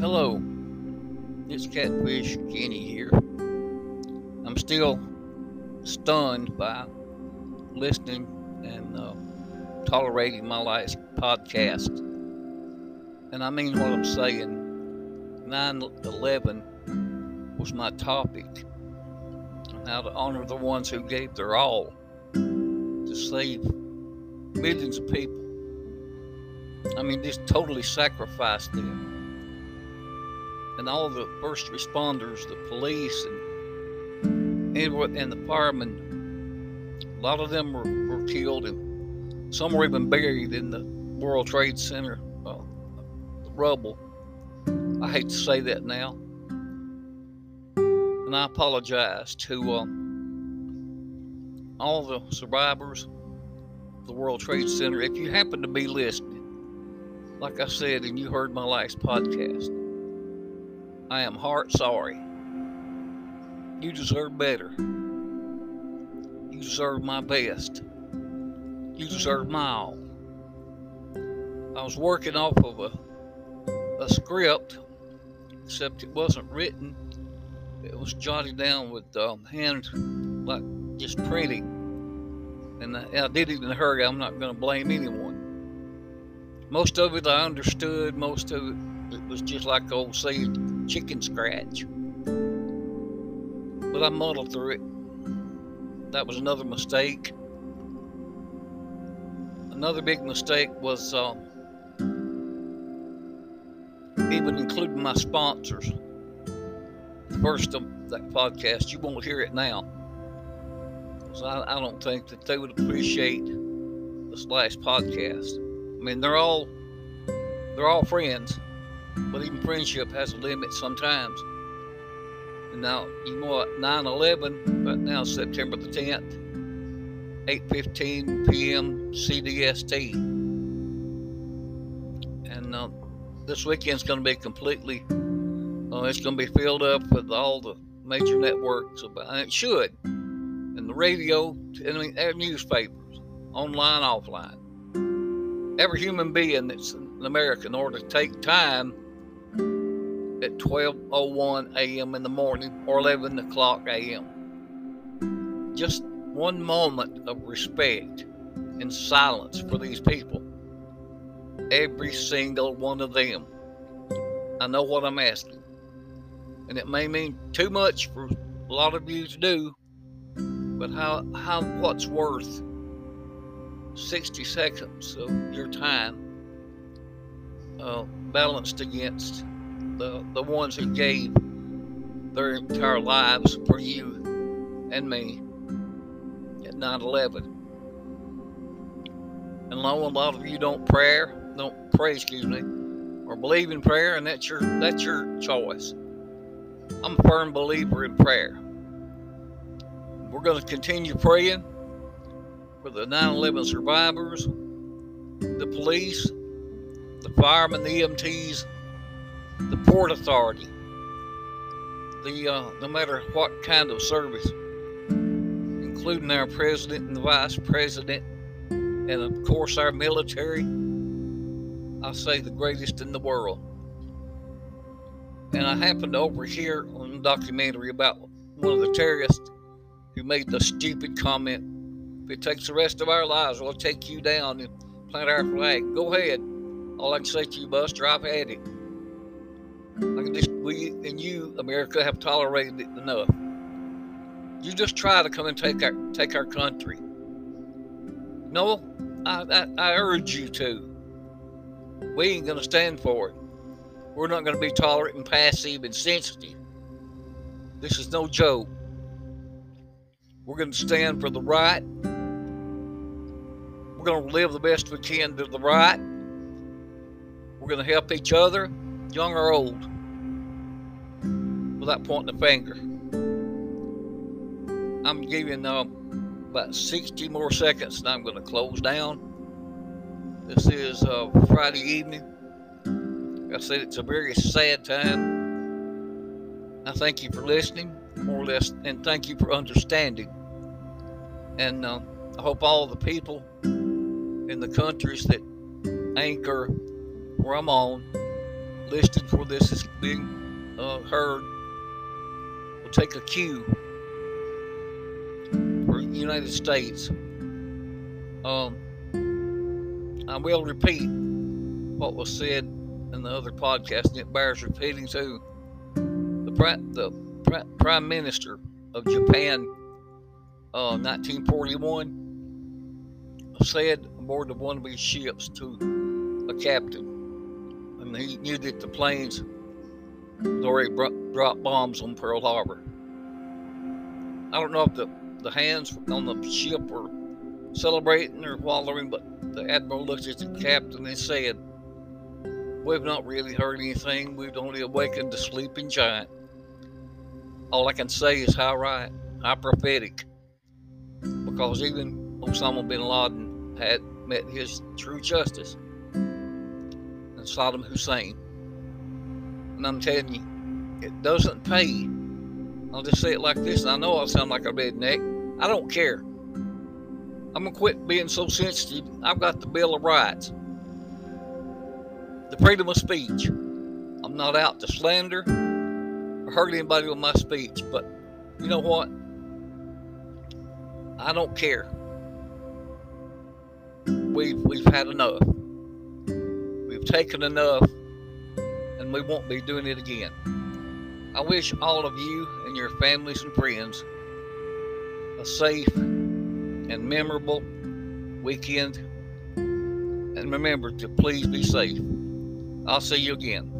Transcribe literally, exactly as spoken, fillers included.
Hello, it's Catfish Kenny here. I'm still stunned by listening and uh, tolerating my last podcast. And I mean what I'm saying. nine eleven was my topic. Now to honor the ones who gave their all to save millions of people. I mean, this totally sacrificed them. And all the first responders, the police, and and the firemen, a lot of them were, were killed, and some were even buried in the World Trade Center uh, rubble. I hate to say that now, and I apologize to uh, all the survivors of the World Trade Center. If you happen to be listening, like I said, and you heard my last podcast, I am heart sorry. You deserve better. You deserve my best. You deserve my all. I was working off of a, a script, except it wasn't written. It was jotted down with um, hand, like just printing. And I, I did it in a hurry. I'm not going to blame anyone. Most of it I understood. Most of it, it was just like the old saying, chicken scratch, but I muddled through it. That was another mistake. Another big mistake was um, even including my sponsors. The first of that podcast, you won't hear it now, because I, I don't think that they would appreciate this last podcast. I mean, they're all they're all friends. But even friendship has a limit sometimes. And now, you know what, nine eleven, right now, September the tenth, eight fifteen p.m. C D S T. And uh, this weekend's going to be completely, uh, it's going to be filled up with all the major networks. About, and it should. And the radio, and I mean, newspapers, online, offline. Every human being that's in America, in order to take time at twelve oh one a.m. in the morning or eleven o'clock a.m. Just one moment of respect and silence for these people. Every single one of them. I know what I'm asking. And it may mean too much for a lot of you to do, but how, how what's worth sixty seconds of your time uh, balanced against The, the ones who gave their entire lives for you and me at nine eleven. And although a lot of you don't pray, don't pray, excuse me, or believe in prayer, and that's your that's your choice. I'm a firm believer in prayer. We're going to continue praying for the nine eleven survivors, the police, the firemen, the E M Ts, the Port Authority, the uh, no matter what kind of service, including our president and the vice president, and of course our military. I say the greatest in the world. And I happened to overhear on a documentary about one of the terrorists who made the stupid comment, if it takes the rest of our lives, we'll take you down and plant our flag. Go ahead. All I can say to you, Buster, I've had it. I can just, we and you, America, have tolerated it enough. You just try to come and take our take our country. No, I, I, I urge you to. We ain't going to stand for it. We're not going to be tolerant and passive and sensitive. This is no joke. We're going to stand for the right. We're going to live the best we can to the right. We're going to help each other, young or old, without pointing a finger. I'm giving uh, about sixty more seconds and I'm going to close down. This is uh, Friday evening. Like I said, it's a very sad time. I thank you for listening, more or less, and thank you for understanding. And uh, I hope all the people in the countries that anchor where I'm on listed for this is being uh, heard will take a cue for the United States. Um, I will repeat what was said in the other podcast, and it bears repeating too. The, pri- the pri- Prime Minister of Japan, uh, nineteen forty-one, said aboard of one of his ships to a captain, and he knew that the planes had already bro- dropped bombs on Pearl Harbor. I don't know if the, the hands on the ship were celebrating or wallowing, but the admiral looked at the captain and said, "We've not really heard anything. We've only awakened the sleeping giant. All I can say is how right, how prophetic." Because even Osama bin Laden had met his true justice, and Saddam Hussein. And I'm telling you, it doesn't pay. I'll just say it like this, and I know I'll sound like a redneck. I don't care. I'm going to quit being so sensitive. I've got the Bill of Rights, the freedom of speech. I'm not out to slander or hurt anybody with my speech, but you know what? I don't care. We've, we've had enough. We've taken enough, and we won't be doing it again. I wish all of you and your families and friends a safe and memorable weekend. And remember to please be safe. I'll see you again.